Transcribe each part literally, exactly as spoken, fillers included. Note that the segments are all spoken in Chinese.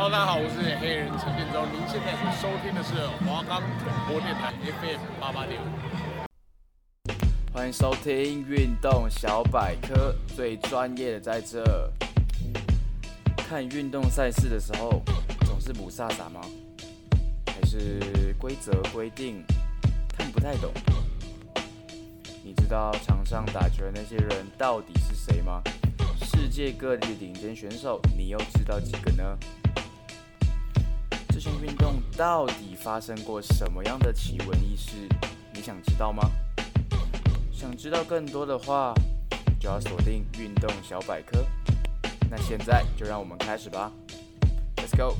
Hello， 大家好，我是黑人陈建州。您现在所收听的是华冈广播电台 F M 八十八点五。欢迎收听运动小百科，最专业的在这。看运动赛事的时候，总是不傻傻吗？还是规则规定看不太懂？你知道场上打球的那些人到底是谁吗？世界各地顶尖选手，你又知道几个呢？这项运动到底发生过什么样的奇闻异事？你想知道吗？想知道更多的话，就要锁定运动小百科。那现在就让我们开始吧 ，Let's go。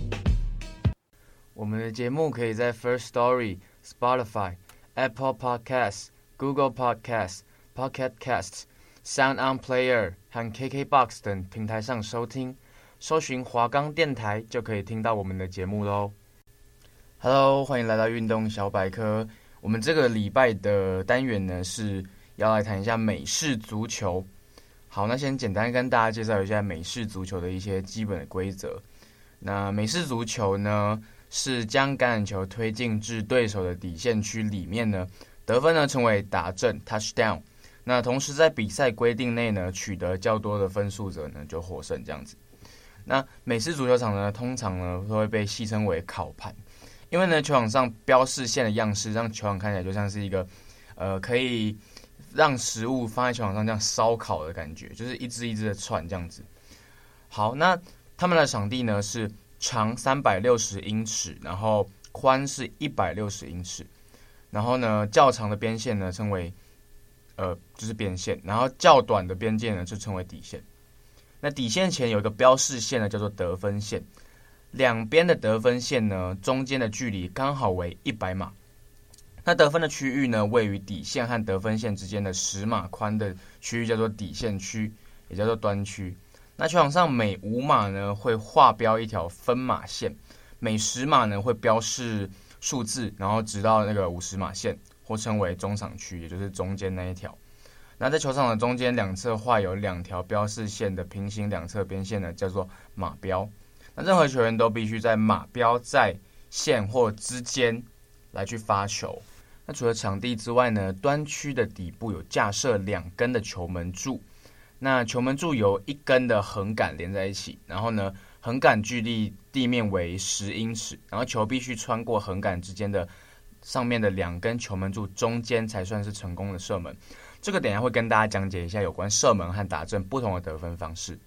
我们的节目可以在 Firstory、Spotify、Apple Podcasts、Google Podcasts、Pocket Casts、Sound On Player 和 K K Box 等平台上收听，搜寻华冈电台就可以听到我们的节目喽。Hello， 欢迎来到运动小百科。我们这个礼拜的单元呢是要来谈一下美式足球。好，那先简单跟大家介绍一下美式足球的一些基本的规则。那美式足球呢，是将橄榄球推进至对手的底线区里面呢，得分呢称为达阵 （touchdown）。那同时在比赛规定内呢，取得较多的分数者呢就获胜这样子。那美式足球场呢，通常呢都会被戏称为烤盘，因为呢球场上标示线的样式，让球场看起来就像是一个呃可以。让食物放在球场上这样烧烤的感觉，就是一只一只的串这样子。好，那他们的场地呢是长三百六十英尺，然后宽是一百六十英尺，然后呢较长的边线呢称为呃就是边线，然后较短的边界呢就称为底线。那底线前有一个标示线呢叫做得分线，两边的得分线呢中间的距离刚好为一百码。那得分的区域呢，位于底线和得分线之间的十码宽的区域叫做底线区，也叫做端区。那球场上每五码呢会画标一条分码线，每十码呢会标示数字，然后直到那个五十码线，或称为中场区，也就是中间那一条。那在球场的中间两侧画有两条标示线的平行两侧边线呢，叫做码标。那任何球员都必须在码标在线或之间来去发球。那除了场地之外呢，端区的底部有架设两根的球门柱，那球门柱由一根的横杆连在一起，然后呢，横杆距离地面为十英尺，然后球必须穿过横杆之间的上面的两根球门柱中间才算是成功的射门。这个等一下会跟大家讲解一下有关射门和打阵不同的得分方式。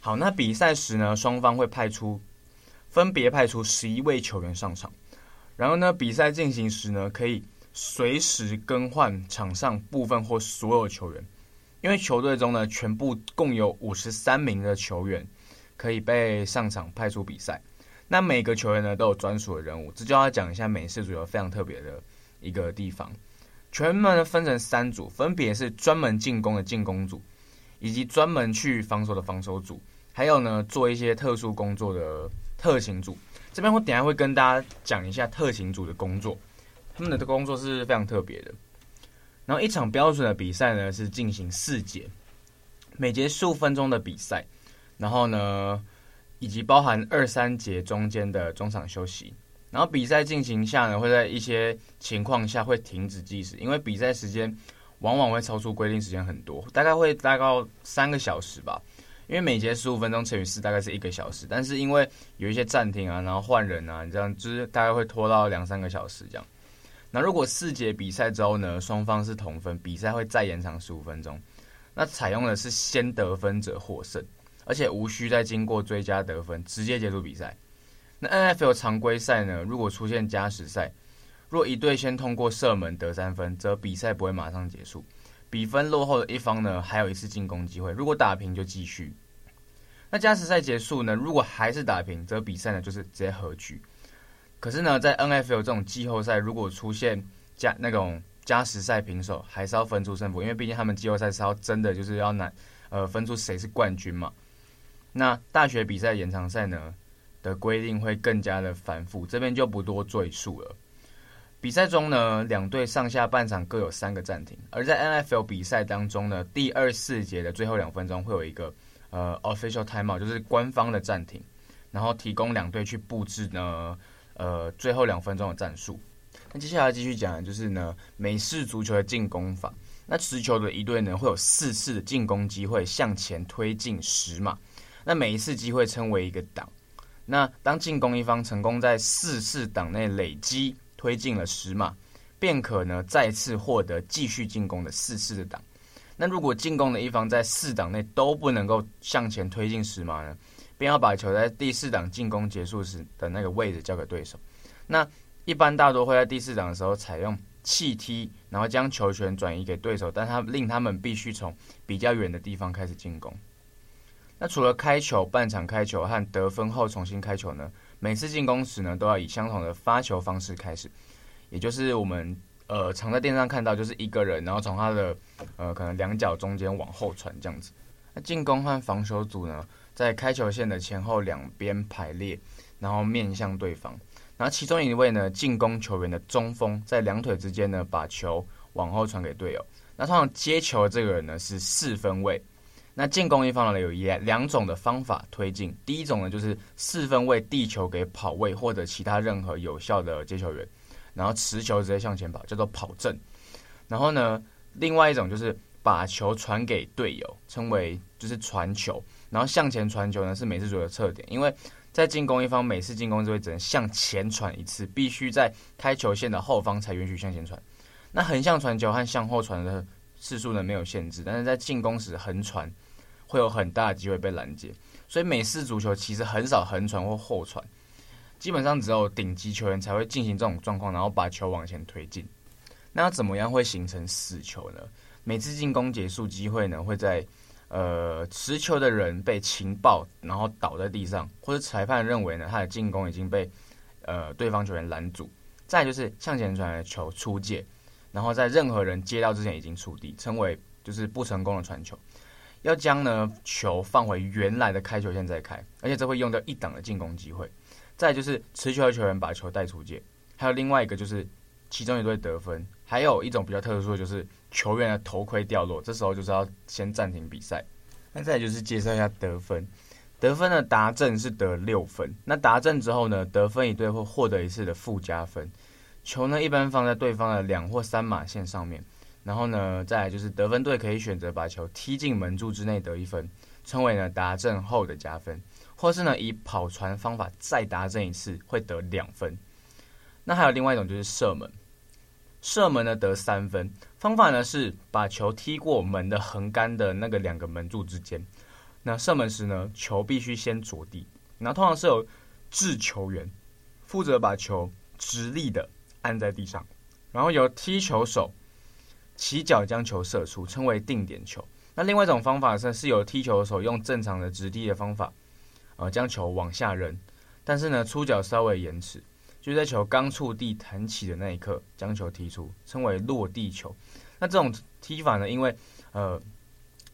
好，那比赛时呢，双方会派出分别派出十一位球员上场，然后呢，比赛进行时呢，可以随时更换场上部分或所有球员，因为球队中呢全部共有五十三名的球员可以被上场派出比赛。那每个球员呢都有专属的人物，这就要讲一下美式足球非常特别的一个地方。球员们分成三组，分别是专门进攻的进攻组，以及专门去防守的防守组，还有呢做一些特殊工作的特勤组。这边我等一下会跟大家讲一下特勤组的工作。他们的工作是非常特别的。然后一场标准的比赛呢是进行四节，每节数分钟的比赛，然后呢以及包含二三节中间的中场休息。然后比赛进行下呢会在一些情况下会停止计时，因为比赛时间往往会超出规定时间很多，大概会大概三个小时吧。因为每节十五分钟乘以四大概是一个小时，但是因为有一些暂停啊，然后换人啊，这样就是大概会拖到两三个小时这样。那如果四节比赛之后呢，双方是同分，比赛会再延长十五分钟。那采用的是先得分者获胜，而且无需再经过追加得分，直接结束比赛。那 N F L 常规赛呢，如果出现加时赛，若一队先通过射门得三分，则比赛不会马上结束。比分落后的一方呢，还有一次进攻机会，如果打平就继续。那加时赛结束呢，如果还是打平，则比赛呢就是直接和局。可是呢，在 N F L 这种季后赛，如果出现加那种加时赛平手，还是要分出胜负，因为毕竟他们季后赛是要真的就是要拿呃分出谁是冠军嘛。那大学比赛延长赛呢的规定会更加的繁复，这边就不多赘述了。比赛中呢，两队上下半场各有三个暂停，而在 N F L 比赛当中呢，第二四节的最后两分钟会有一个呃 official timeout， 就是官方的暂停。然后提供两队去布置呢，呃，最后两分钟的战术。那接下来继续讲的就是呢，美式足球的进攻法。那持球的一队呢，会有四次的进攻机会向前推进十码，那每一次机会称为一个档。那当进攻一方成功在四次档内累积推进了十码，便可呢再次获得继续进攻的四次的档。那如果进攻的一方在四档内都不能够向前推进十码呢，便要把球在第四档进攻结束时的那个位置交给对手。那一般大多会在第四档的时候采用气踢，然后将球权转移给对手，但他令他们必须从比较远的地方开始进攻。那除了开球、半场开球和得分后重新开球呢，每次进攻时呢都要以相同的发球方式开始，也就是我们呃常在电视上看到，就是一个人然后从他的呃可能两脚中间往后传这样子。那进攻和防守组呢在开球线的前后两边排列，然后面向对方。然后其中一位呢进攻球员的中锋在两腿之间呢把球往后传给队友。那通常接球的这个人呢是四分卫。那进攻一方呢有两种的方法推进，第一种呢就是四分卫递球给跑位或者其他任何有效的接球员，然后持球直接向前跑，叫做跑阵。然后呢另外一种就是把球传给队友，称为就是传球。然后向前传球呢是美式足球的特点，因为在进攻一方每次进攻就会只能向前传一次，必须在开球线的后方才允许向前传。那横向传球和向后传的次数呢没有限制，但是在进攻时横传会有很大的机会被拦截，所以美式足球其实很少横传或后传，基本上只有顶级球员才会进行这种状况，然后把球往前推进。那怎么样会形成死球呢？每次进攻结束机会呢会在呃，持球的人被情报，然后倒在地上，或者裁判认为呢他的进攻已经被呃对方球员拦阻。再来就是向前传的球出界，然后在任何人接到之前已经触地，称为就是不成功的传球。要将呢球放回原来的开球线再开，而且这会用掉一档的进攻机会。再来就是持球的球员把球带出界，还有另外一个就是其中一队得分，还有一种比较特殊的就是球员的头盔掉落，这时候就是要先暂停比赛。那再来就是介绍一下得分，得分的达阵是得六分，那达阵之后呢，得分一队会获得一次的附加分。球呢一般放在对方的两或三码线上面，然后呢再来就是得分队可以选择把球踢进门柱之内得一分，称为呢达阵后的加分，或是呢以跑传方法再达阵一次会得两分。那还有另外一种就是射门。射门呢得三分，方法呢是把球踢过门的横杆的那个两个门柱之间。那射门时呢，球必须先着地，然后通常是由掷球员负责把球直立的按在地上，然后由踢球手起脚将球射出，称为定点球。那另外一种方法呢是由踢球手用正常的直立的方法，呃，将球往下扔，但是呢出脚稍微延迟。就在球刚触地弹起的那一刻，将球踢出，称为落地球。那这种踢法呢，因为呃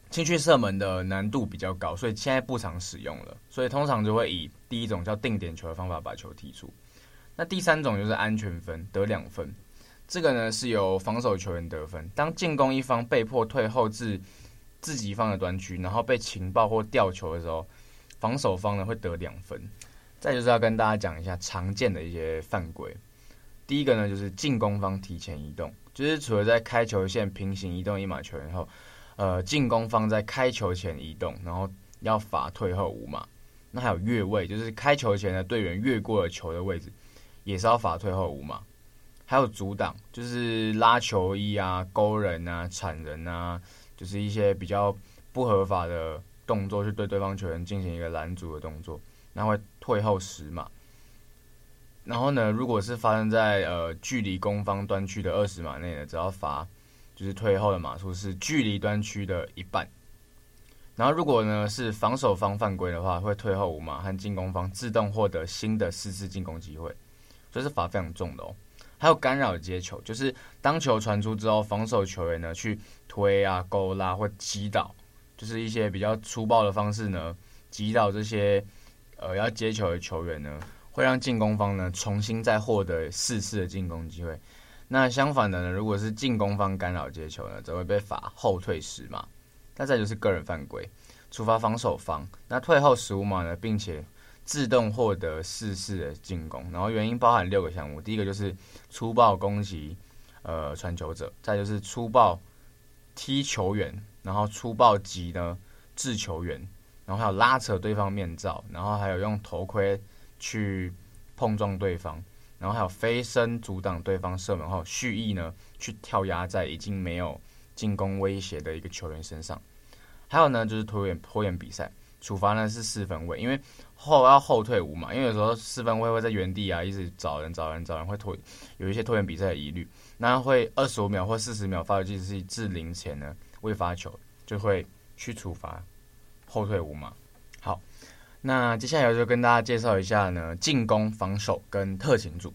进去射门的难度比较高，所以现在不常使用了。所以通常就会以第一种叫定点球的方法把球踢出。那第三种就是安全分，得两分。这个呢是由防守球员得分。当进攻一方被迫退后至自己方的端区，然后被情报或吊球的时候，防守方呢会得两分。再就是要跟大家讲一下常见的一些犯规。第一个呢，就是进攻方提前移动，就是除了在开球线平行移动一码球员后，呃，进攻方在开球前移动，然后要罚退后五码。那还有越位，就是开球前的队员越过了球的位置，也是要罚退后五码。还有阻挡，就是拉球衣啊、勾人啊、铲人啊，就是一些比较不合法的动作，去对对方球员进行一个拦阻的动作。那会退后十码，然后呢，如果是发生在呃距离攻方端区的二十码内呢，只要罚就是退后的码数是距离端区的一半。然后如果呢是防守方犯规的话，会退后五码，和进攻方自动获得新的四次进攻机会，所以是罚非常重的哦。还有干扰接球，就是当球传出之后，防守球员呢去推啊、勾拉或击倒，就是一些比较粗暴的方式呢击倒这些。呃，要接球的球员呢，会让进攻方呢重新再获得四次的进攻机会。那相反的呢，如果是进攻方干扰接球呢，则会被罚后退十码。那再就是个人犯规，处罚防守方，那退后十五码呢，并且自动获得四次的进攻，然后原因包含六个项目，第一个就是粗暴攻击呃传球者，再就是粗暴踢球员，然后粗暴击呢制球员，然后还有拉扯对方面罩，然后还有用头盔去碰撞对方，然后还有飞身阻挡对方射门后蓄意呢去跳压在已经没有进攻威胁的一个球员身上。还有呢就是拖延拖延比赛，处罚呢是四分卫，因为后要后退五嘛，因为有时候四分卫会在原地啊一直找人找人找人，会拖有一些拖延比赛的疑虑，那会二十五秒或四十秒发球计时至零前呢未发球，就会去处罚后退五嘛。好，那接下来就跟大家介绍一下呢进攻、防守跟特勤组。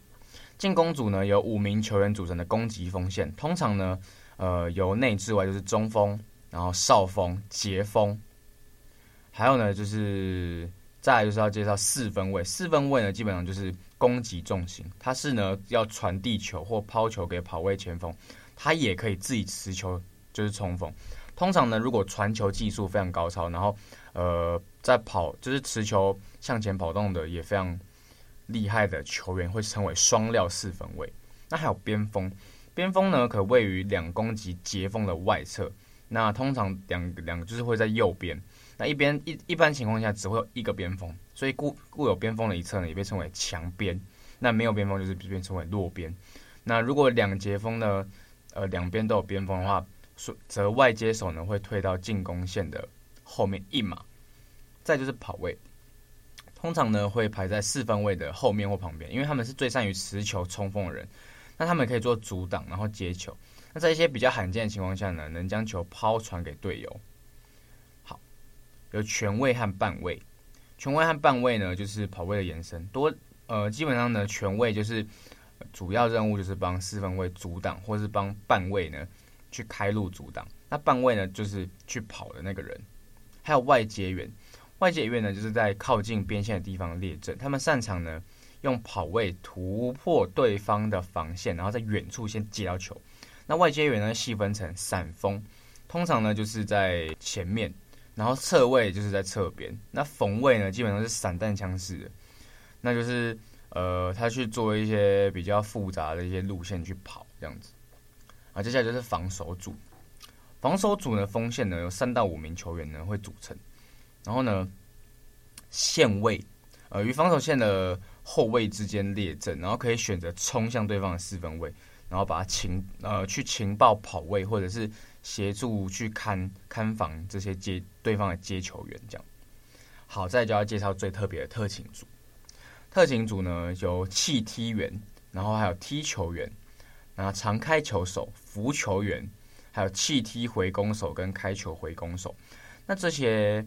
进攻组呢由五名球员组成的攻击锋线，通常呢呃由内至外就是中锋，然后少锋、截锋，还有呢就是再来就是要介绍四分卫。四分卫呢基本上就是攻击重心，他是呢要传递球或抛球给跑位前锋，他也可以自己持球就是冲锋。通常呢如果传球技术非常高超，然后呃在跑就是持球向前跑动的也非常厉害的球员，会称为双料四分卫。那还有边锋，边锋呢可位于两攻击截锋的外侧，那通常两两就是会在右边，那一边一一般情况下只会有一个边锋，所以固固有边锋的一侧呢也被称为强边，那没有边锋就是被称为弱边。那如果两截锋呢呃两边都有边锋的话，则外接手呢会退到进攻线的后面一码。再就是跑位，通常呢会排在四分卫的后面或旁边，因为他们是最善于持球冲锋的人，那他们可以做阻挡然后接球，那在一些比较罕见的情况下呢能将球抛传给队友。好，有全位和半位。全位和半位呢就是跑位的延伸，多呃基本上呢全位就是主要任务就是帮四分卫阻挡，或是帮半位呢去开路阻挡，那半位呢就是去跑的那个人。还有外接员，外接员呢就是在靠近边线的地方列阵，他们擅长呢用跑位突破对方的防线，然后在远处先接到球。那外接员呢细分成闪锋，通常呢就是在前面，然后侧位就是在侧边，那缝位呢基本上是散弹枪式的，那就是呃他去做一些比较复杂的一些路线去跑这样子。啊，接下来就是防守组。防守组呢锋线呢有三到五名球员呢会组成，然后呢线位呃与防守线的后卫之间列阵，然后可以选择冲向对方的四分卫，然后把它情呃去情报跑位，或者是协助去看看防这些接对方的接球员这样。好，再就要介绍最特别的特勤组。特勤组呢有弃踢员，然后还有踢球员，然后常开球手、扶球员，还有弃踢回攻手跟开球回攻手。那这些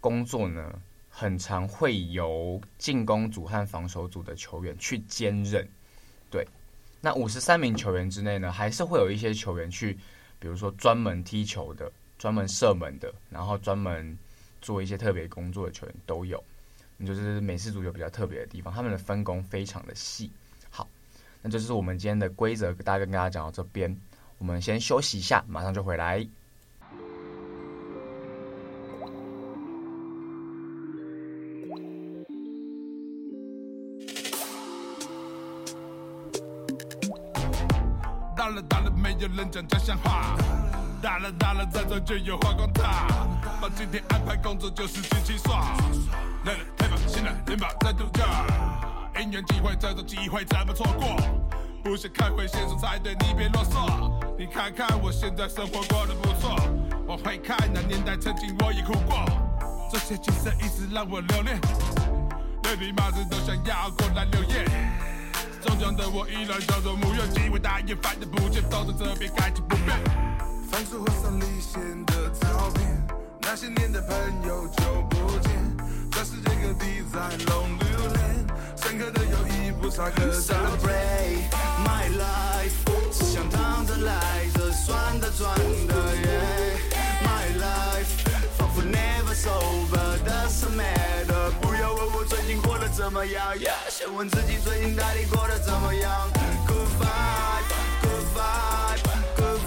工作呢，很常会由进攻组和防守组的球员去兼任。对，那五十三名球员之内呢，还是会有一些球员去，比如说专门踢球的、专门射门的，然后专门做一些特别工作的球员都有。就是美式足球比较特别的地方，他们的分工非常的细。那这就是我们今天的规则，大概跟大家讲到这边，我们先休息一下，马上就回来。打了打了，没有人讲家乡话，打了打了，在这就有话光大，把今天安排工作就是尽情耍，来了太棒，新来连把在度假。因缘际会，这种机会怎么错过？不想开会，先说才对，你别啰嗦。你看看我现在生活过得不错，往回看那年代，曾经我也哭过。这些景色一直让我留恋，连你妈子都想要过来留言。中奖的我依然叫做无怨，机会大也反正不见，都在这边感情不变。翻出我上历险的照片，那些年的朋友就不见，这世界各地在弄榴莲。深刻的友谊不差个少，Celebrate my life， 想躺着来着，酸的赚的，yeah my life， 仿佛 never sober，doesn't matter。不要问我最近过得怎么样，yeah先问自己最近到底过得怎么样，Good vibe，Good vibe，Good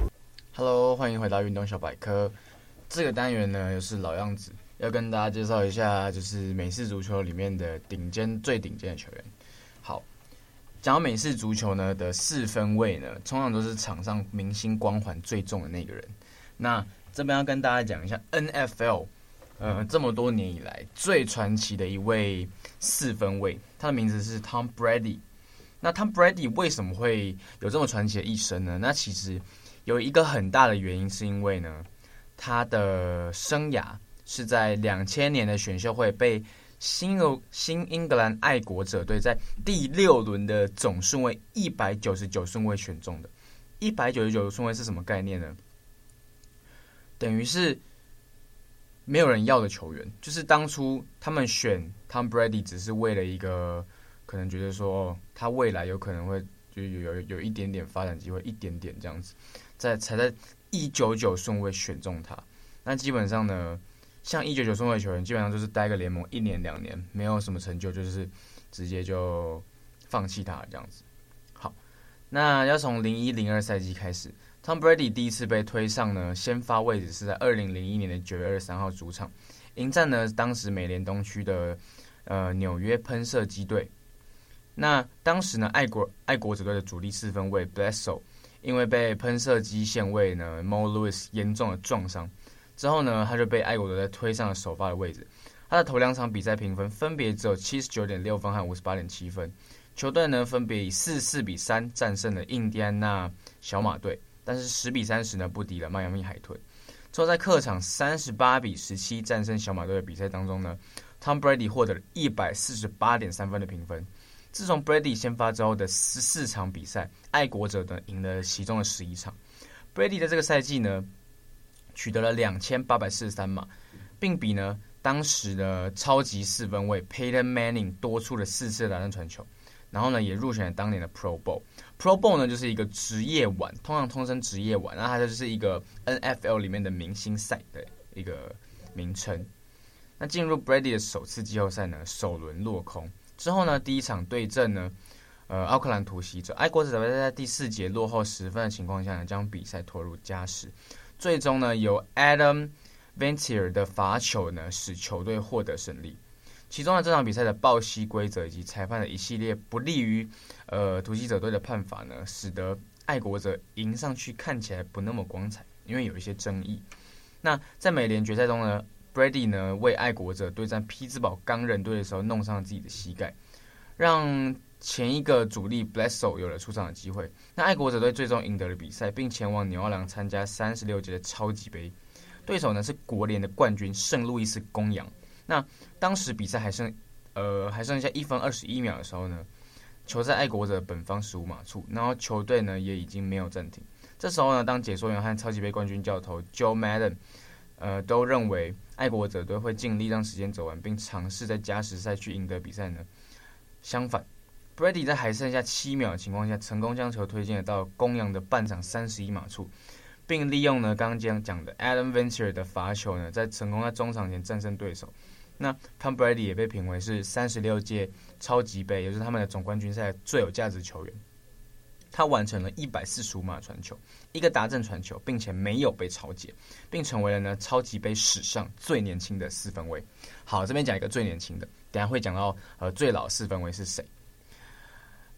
vibe。Hello， 欢迎回到运动小百科。这个单元呢，又是老样子。要跟大家介绍一下，就是美式足球里面的顶尖最顶尖的球员。好，讲到美式足球呢的四分卫呢，通常都是场上明星光环最重的那个人。那这边要跟大家讲一下 N F L， 呃，这么多年以来最传奇的一位四分卫，他的名字是 Tom Brady。那 Tom Brady 为什么会有这么传奇的一生呢？那其实有一个很大的原因是因为呢，他的生涯是在两千年的选秀会被新新英格兰爱国者队在第六轮的总顺位一百九十九顺位选中的。一百九十九顺位是什么概念呢？等于是没有人要的球员，就是当初他们选 Tom Brady 只是为了一个可能觉得说他未来有可能会就 有, 有, 有一点点发展机会，一点点这样子，在才在一百九十九顺位选中他。那基本上呢，像一百九十九顺位球员基本上就是待个联盟一年两年，没有什么成就，就是直接就放弃他这样子。好，那要从零一零二赛季开始， Tom Brady 第一次被推上呢先发位置是在二零零一年的九月二十三号主场迎战呢当时美联东区的呃纽约喷射机队。那当时呢，爱国爱国者队的主力四分卫 Bledsoe 因为被喷射机线卫呢 Mo Lewis 严重的撞伤之后呢，他就被爱国者队推上了首发的位置。他的头两场比赛评分分别只有 七十九点六 分和 五十八点七 分，球队呢分别以四十四比三战胜了印第安纳小马队，但是十比三十呢不敌了迈阿密海豚。之后在客场三十八比十七战胜小马队的比赛当中呢， Tom Brady 获得了 一百四十八点三 分的评分。自从 Brady 先发之后的十四场比赛，爱国者呢赢了其中的十一场。Brady 在这个赛季呢取得了两千八百四十三码，并比呢当时的超级四分卫 Peyton Manning 多出了四次的打断传球，然后呢也入选了当年的 Pro Bowl。Pro Bowl 呢就是一个职业碗，通常通称职业碗，那它就是一个 N F L 里面的明星赛的一个名称。那进入 Brady 的首次季后赛呢，首轮落空。之后呢，第一场对阵呢，呃，奥克兰突袭者，爱国者在第四节落后十分的情况下呢，将比赛拖入加时。最终呢，由 Adam Venture 的罚球呢，使球队获得胜利。其中呢，这场比赛的报膝规则以及裁判的一系列不利于呃突袭者队的判罚呢，使得爱国者赢上去看起来不那么光彩，因为有一些争议。那在美联决赛中呢，Brady 呢为爱国者对战匹兹堡钢人队的时候弄伤自己的膝盖，让前一个主力 Bledsoe 有了出场的机会。那爱国者队最终赢得了比赛，并前往纽奥良参加三十六届的超级杯，对手呢是国联的冠军圣路易斯公羊。那当时比赛还剩呃还剩下一分二十一秒的时候呢，球在爱国者本方十五码处，然后球队呢也已经没有暂停。这时候呢，当解说员和超级杯冠军教头 Joe Madden 呃都认为爱国者队会尽力让时间走完，并尝试在加时赛去赢得比赛呢。相反 ，Brady 在还剩下七秒的情况下，成功将球推进了到公羊的半场三十一码处，并利用呢刚刚这样讲的 Adam Venture 的罚球呢，在成功在中场前战胜对手。那 Tom Brady 也被评为是三十六届超级杯，也就是他们的总冠军赛最有价值球员。他完成了一百四十五码传球，一个达阵传球，并且没有被抄截，并成为了呢超级杯史上最年轻的四分卫。好，这边讲一个最年轻的，等一下会讲到呃最老四分卫是谁。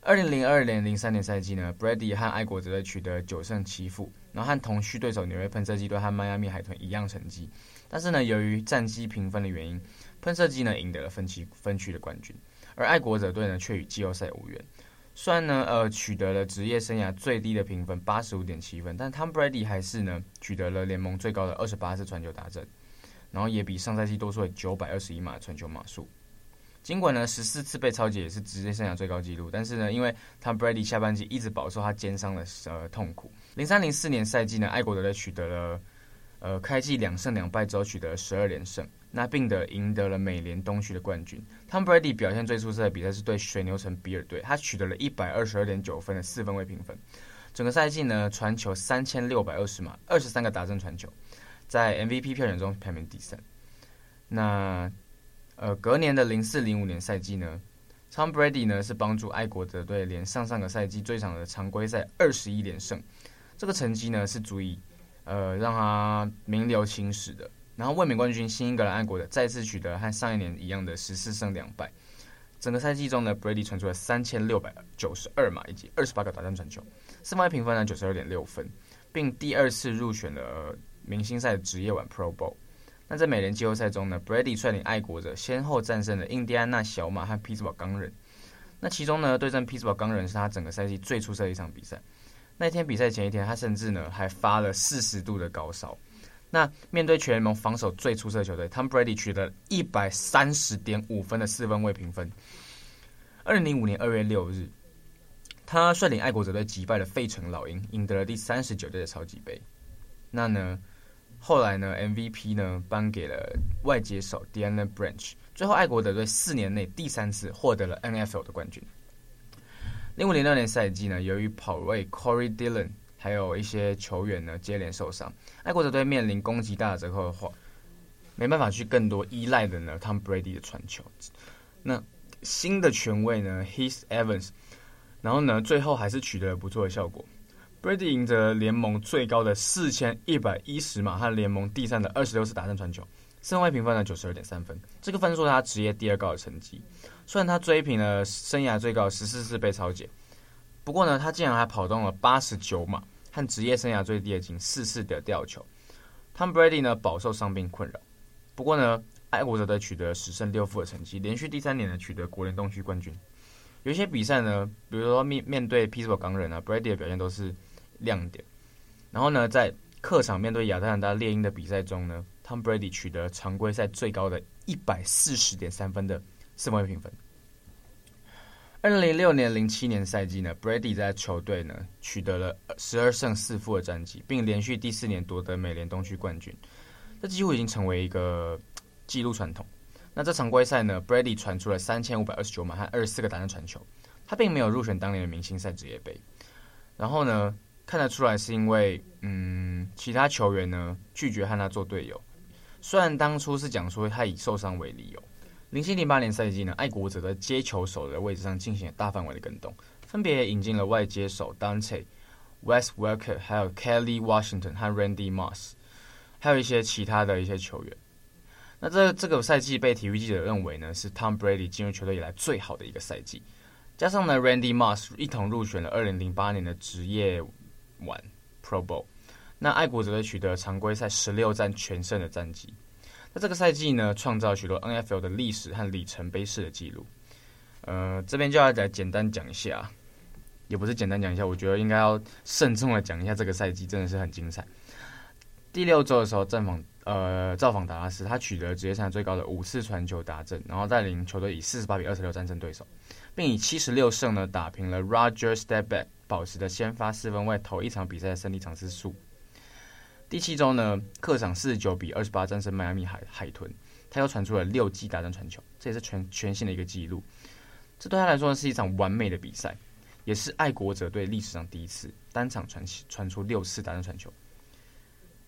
二零零二年零三年赛季呢 ，Brady 和爱国者队取得九胜七负，然后和同区对手纽约喷射机队和迈阿密海豚一样成绩，但是呢，由于战绩评分的原因，喷射机呢赢得了分区分区的冠军，而爱国者队呢却与季后赛无缘。虽然呢，呃，取得了职业生涯最低的评分 八十五点七 分，但 Tom Brady 还是呢取得了联盟最高的二十八次传球达阵，然后也比上赛季多出了九百二十一码传球码数。尽管呢十四次被抄截也是职业生涯最高纪录，但是呢，因为 Tom Brady 下半季一直饱受他肩伤的呃痛苦。零三零四年赛季呢，爱国者队取得了呃开季两胜两败之后取得了十二连胜。那并得赢得了美联东区的冠军。Tom Brady 表现最出色的比赛是对水牛城比尔队，他取得了 一百二十二点九 分的四分卫评分。整个赛季呢，传球三千六百二十码，二十三个达阵传球，在 M V P 票选中排名第三。那呃，隔年的零四零五年赛季呢 ，Tom Brady 呢是帮助爱国者队连上上个赛季最长的常规赛二十一连胜，这个成绩呢是足以呃让他名留青史的。然后卫冕冠军新英格兰爱国者再次取得和上一年一样的十四胜两败。整个赛季中呢 Brady 传出了三千六百九十二码以及二十八个打断传球，四分评分呢 九十二点六分，并第二次入选了明星赛职业晚 Pro Bowl。 那在美联季后赛中呢 Brady 率领爱国者先后战胜了印第安纳小马和匹兹堡钢人，那其中呢对阵匹兹堡钢人是他整个赛季最出色的一场比赛。那天比赛前一天他甚至呢还发了四十度的高烧。那面对全联盟防守最出色的球队 Tom Brady 取得 一百三十点五分的四分卫评分。二零零五年二月六日他率领爱国者队击败了费城老鹰，赢得了第三十九届的超级杯。那呢后来呢 M V P 呢颁给了外接手 Deion Branch， 最后爱国者队四年内第三次获得了 N F L 的冠军。零五零六年赛季呢由于跑位 Corey Dillon还有一些球员呢接连受伤，爱国者队面临攻击大的折扣的话，没办法去更多依赖的呢 Tom Brady 的传球。那新的权威呢 Heath Evans， 然后呢最后还是取得了不错的效果。Brady 赢得了联盟最高的四千一百一十码和联盟第三的二十六次打断传球，四分卫评分呢 九十二点三分，这个分数是他职业第二高的成绩。虽然他追平了生涯最高的十四次被抄截，不过呢他竟然还跑动了八十九码，和职业生涯最低的仅四次的吊球。 Tom Brady 呢饱受伤病困扰，不过呢爱国者队取得十胜六负的成绩，连续第三年呢取得国联东区冠军。有一些比赛呢比如说 面, 面对匹兹堡钢人啊 Brady 的表现都是亮点。然后呢在客场面对亚特兰大猎鹰的比赛中呢 Tom Brady 取得常规赛最高的 一百四十点三分的四分卫评分。二零零六年零七年赛季呢 Brady 在球队呢取得了十二胜四负的战绩，并连续第四年夺得美联东区冠军，这几乎已经成为一个纪录传统。那这常规赛呢 Brady 传出了三千五百二十九码和二十四个打断传球，他并没有入选当年的明星赛职业杯。然后呢看得出来是因为嗯，其他球员呢拒绝和他做队友，虽然当初是讲说他以受伤为理由。零七零八年赛季呢，爱国者在接球手的位置上进行了大范围的跟动，分别引进了外接手 Dante、Wes Welker 还有 Kelly Washington 和 Randy Moss， 还有一些其他的一些球员。那这这个赛季被体育记者认为呢是 Tom Brady 进入球队以来最好的一个赛季，加上呢 Randy Moss 一同入选了二零零八年的职业晚 Pro Bowl， 那爱国者取得常规赛十六战全胜的战绩。那这个赛季呢，创造许多 N F L 的历史和里程碑式的记录。呃，这边就要来简单讲一下，也不是简单讲一下，我觉得应该要慎重的讲一下这个赛季真的是很精彩。第六周的时候，战访呃造访达拉斯，他取得职业生涯最高的五次传球达阵，然后带领球队以四十八比二十六战胜对手，并以七十六胜呢打平了 Roger Staubach 保持的先发四分卫头一场比赛的胜利场次数。第七周呢，客场四十九比二十八战胜迈阿密 海, 海豚，他又传出了六记打断传球，这也是 全, 全新的一个记录。这对他来说呢是一场完美的比赛，也是爱国者队历史上第一次单场 传, 传出六次打断传球。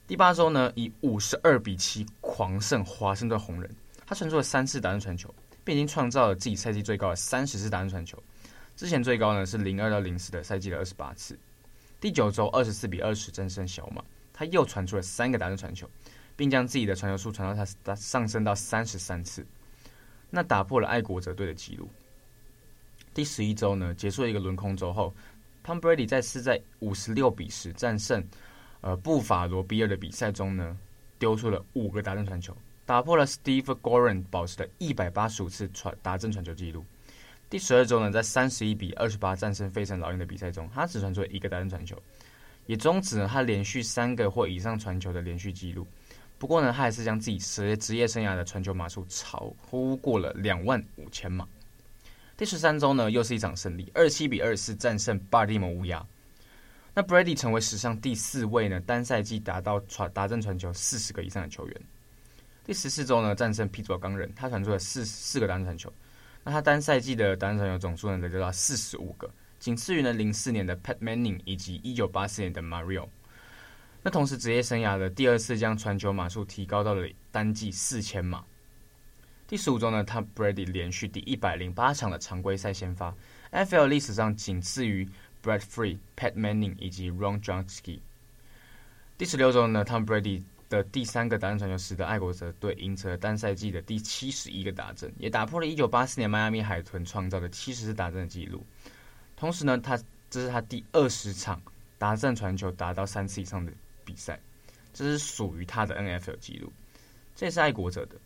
第八周呢，以五十二比七狂胜华盛顿红人，他传出了三次打断传球，并已经创造了自己赛季最高的三十次打断传球，之前最高呢是零二到零四的赛季的二十八次。第九周二十四比二十战胜小马，他又传出了三个打断传球，并将自己的传球数传到他上升到三十三次，那打破了爱国者队的纪录。第十一周呢，结束了一个轮空周后 ，Tom Brady 再次在五十六比十战胜呃布法罗比尔的比赛中呢，丢出了五个打断传球，打破了 Steve Goren 保持的一百八十五次传打阵传球纪录。第十二周呢，在三十一比二十八战胜费城老鹰的比赛中，他只传出了一个打断传球，也终止了他连续三个或以上传球的连续记录。不过呢，他还是将自己职业生涯的传球码数超过了两万五千码。第十三周呢，又是一场胜利，二十七比二十四战胜巴蒂摩乌鸦。那 Brady 成为史上第四位呢单赛季达到达阵传球四十个以上的球员。第十四周呢，战胜匹兹堡钢人，他传出了四十四个达阵传球，那他单赛季的达阵传球总数呢累积到四十五个。仅次于呢零四年的 Peyton Manning 以及一九八四年的 Mario。 那同时职业生涯的第二次将传球码数提高到了单季四千码。第十五周呢， Tom Brady 连续第一百零八场的常规赛先发， N F L 历史上仅次于 Brad Free、Peyton Manning 以及 Ron Jaworski。 第十六周呢， Tom Brady 的第三个打正传球，使得爱国者队赢得单赛季的第七十一个打正，也打破了一九八四年迈阿密海豚创造的七十次打正的记录。同时呢，他这是他第二十场打正传球达到三次以上的比赛，这是属于他的 N F L 记录，这也是爱国者的。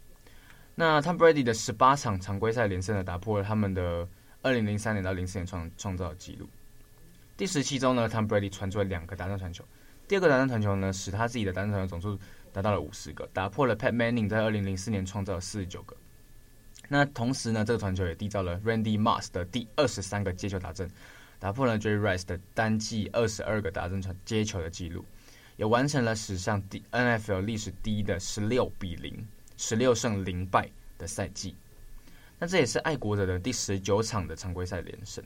那 Tom Brady 的十八场常规赛连胜呢，打破了他们的二零零三年到零四年创创造的记录。第十七周呢 ，Tom Brady 传出了两个打正传球。第二个打正传球呢，使他自己的打正传球总数达到了五十个，打破了 Pat Manning 在二零零四年创造的四十九个。那同时呢，这个传球也缔造了 Randy Moss 的第二十三个接球打正，打破了 Jerry Rice 的单季二十二个打正传接球的记录，也完成了史上 N F L 历史第一的十六比零，十六胜零败的赛季。那这也是爱国者的第十九场的常规赛连胜。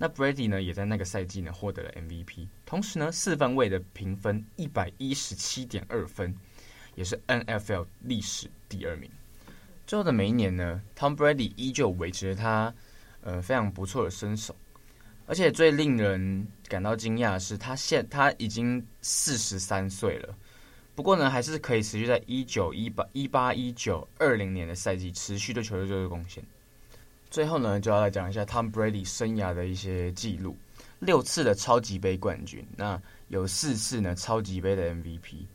那 Brady 呢，也在那个赛季呢获得了 M V P， 同时呢，四分卫的评分 一百一十七点二 分，也是 N F L 历史第二名。最后的每一年呢 ，Tom Brady 依旧维持他呃非常不错的身手，而且最令人感到惊讶的是他现他已经四十三岁了，不过呢，还是可以持续在一九一八、一九二零年的赛季持续对球队做出贡献。最后呢，就要来讲一下 Tom Brady 生涯的一些记录：六次的超级杯冠军，那有四次呢超级杯的 M V P，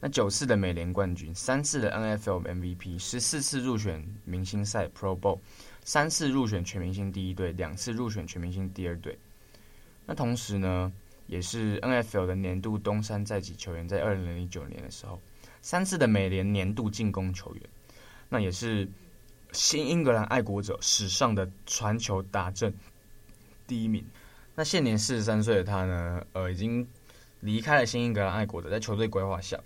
那九次的美联冠军，三次的 N F L M V P， 十四次入选明星赛 Pro Bowl， 三次入选全明星第一队，两次入选全明星第二队。那同时呢，也是 N F L 的年度东山再起球员，在二零零九年的时候，三次的美联年度进攻球员，那也是新英格兰爱国者史上的传球打正第一名。那现年四十三岁的他呢，呃，已经离开了新英格兰爱国者，在球队规划下，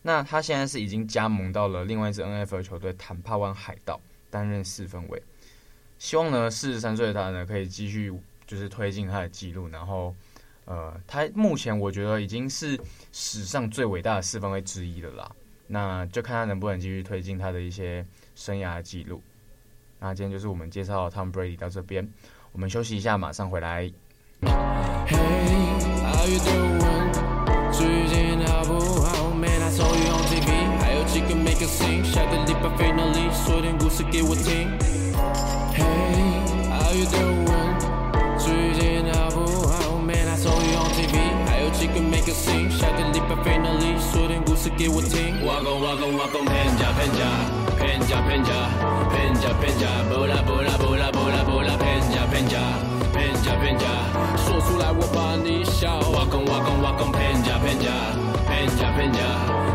那他现在是已经加盟到了另外一支 N F L 球队坦帕湾海盗，担任四分卫。希望呢，四十三岁的他呢，可以继续就是推进他的记录。然后，呃，他目前我觉得已经是史上最伟大的四分卫之一了啦。那就看他能不能继续推进他的一些生涯的记录。那今天就是我们介绍 Tom Brady 到这边，我们休息一下，马上回来。Penja, penja, penja, penja, bola, bola, bola, bola, bola, penja, penja, penja, penja. 说出来我把你笑。Welcome, welcome, welcome, penja, penja, penja, penja,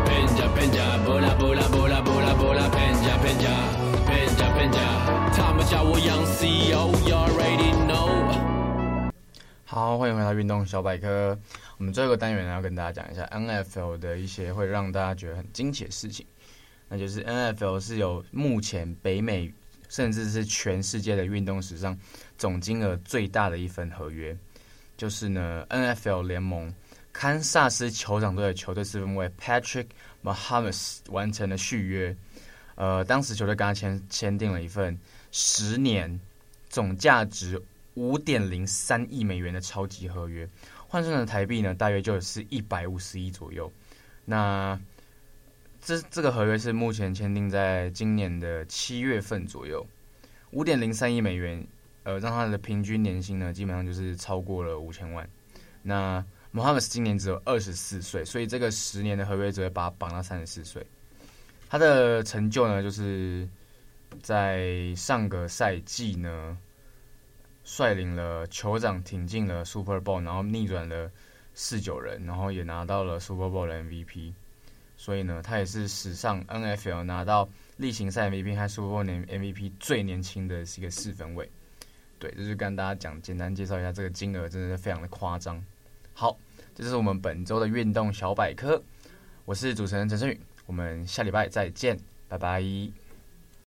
penja, penja, bola, bola, bola, bola, bola, penja, penja, penja, penja. 他们叫我杨 C O, you already know. 好，欢迎回到运动小百科。我们最后一个单元要跟大家讲一下 N F L 的一些会让大家觉得很惊奇的事情。那就是 N F L 是有目前北美甚至是全世界的运动史上总金额最大的一份合约，就是呢 N F L 联盟堪萨斯酋长队的球队四分卫 Patrick Mahomes 完成了续约。呃，当时球队跟他签签订了一份十年总价值 五点零三 亿美元的超级合约，换算成台币呢，大约就是一百五十亿左右。那这这个合约是目前签订在今年的七月份左右， 五点零三 亿美元，呃，让他的平均年薪呢，基本上就是超过了五千万。那 Mahomes 今年只有二十四岁，所以这个十年的合约只会把他绑到三十四岁。他的成就呢，就是在上个赛季呢，率领了酋长挺进了 Super Bowl， 然后逆转了四九人，然后也拿到了 Super Bowl 的 M V P。所以呢，他也是史上 N F L 拿到例行赛 M V P 和 Super Bowl M V P 最年轻的一个四分卫。对，这就是跟大家讲，简单介绍一下这个金额，真的是非常的夸张。好，这就是我们本周的运动小百科，我是主持人陈胜宇，我们下礼拜再见，拜拜。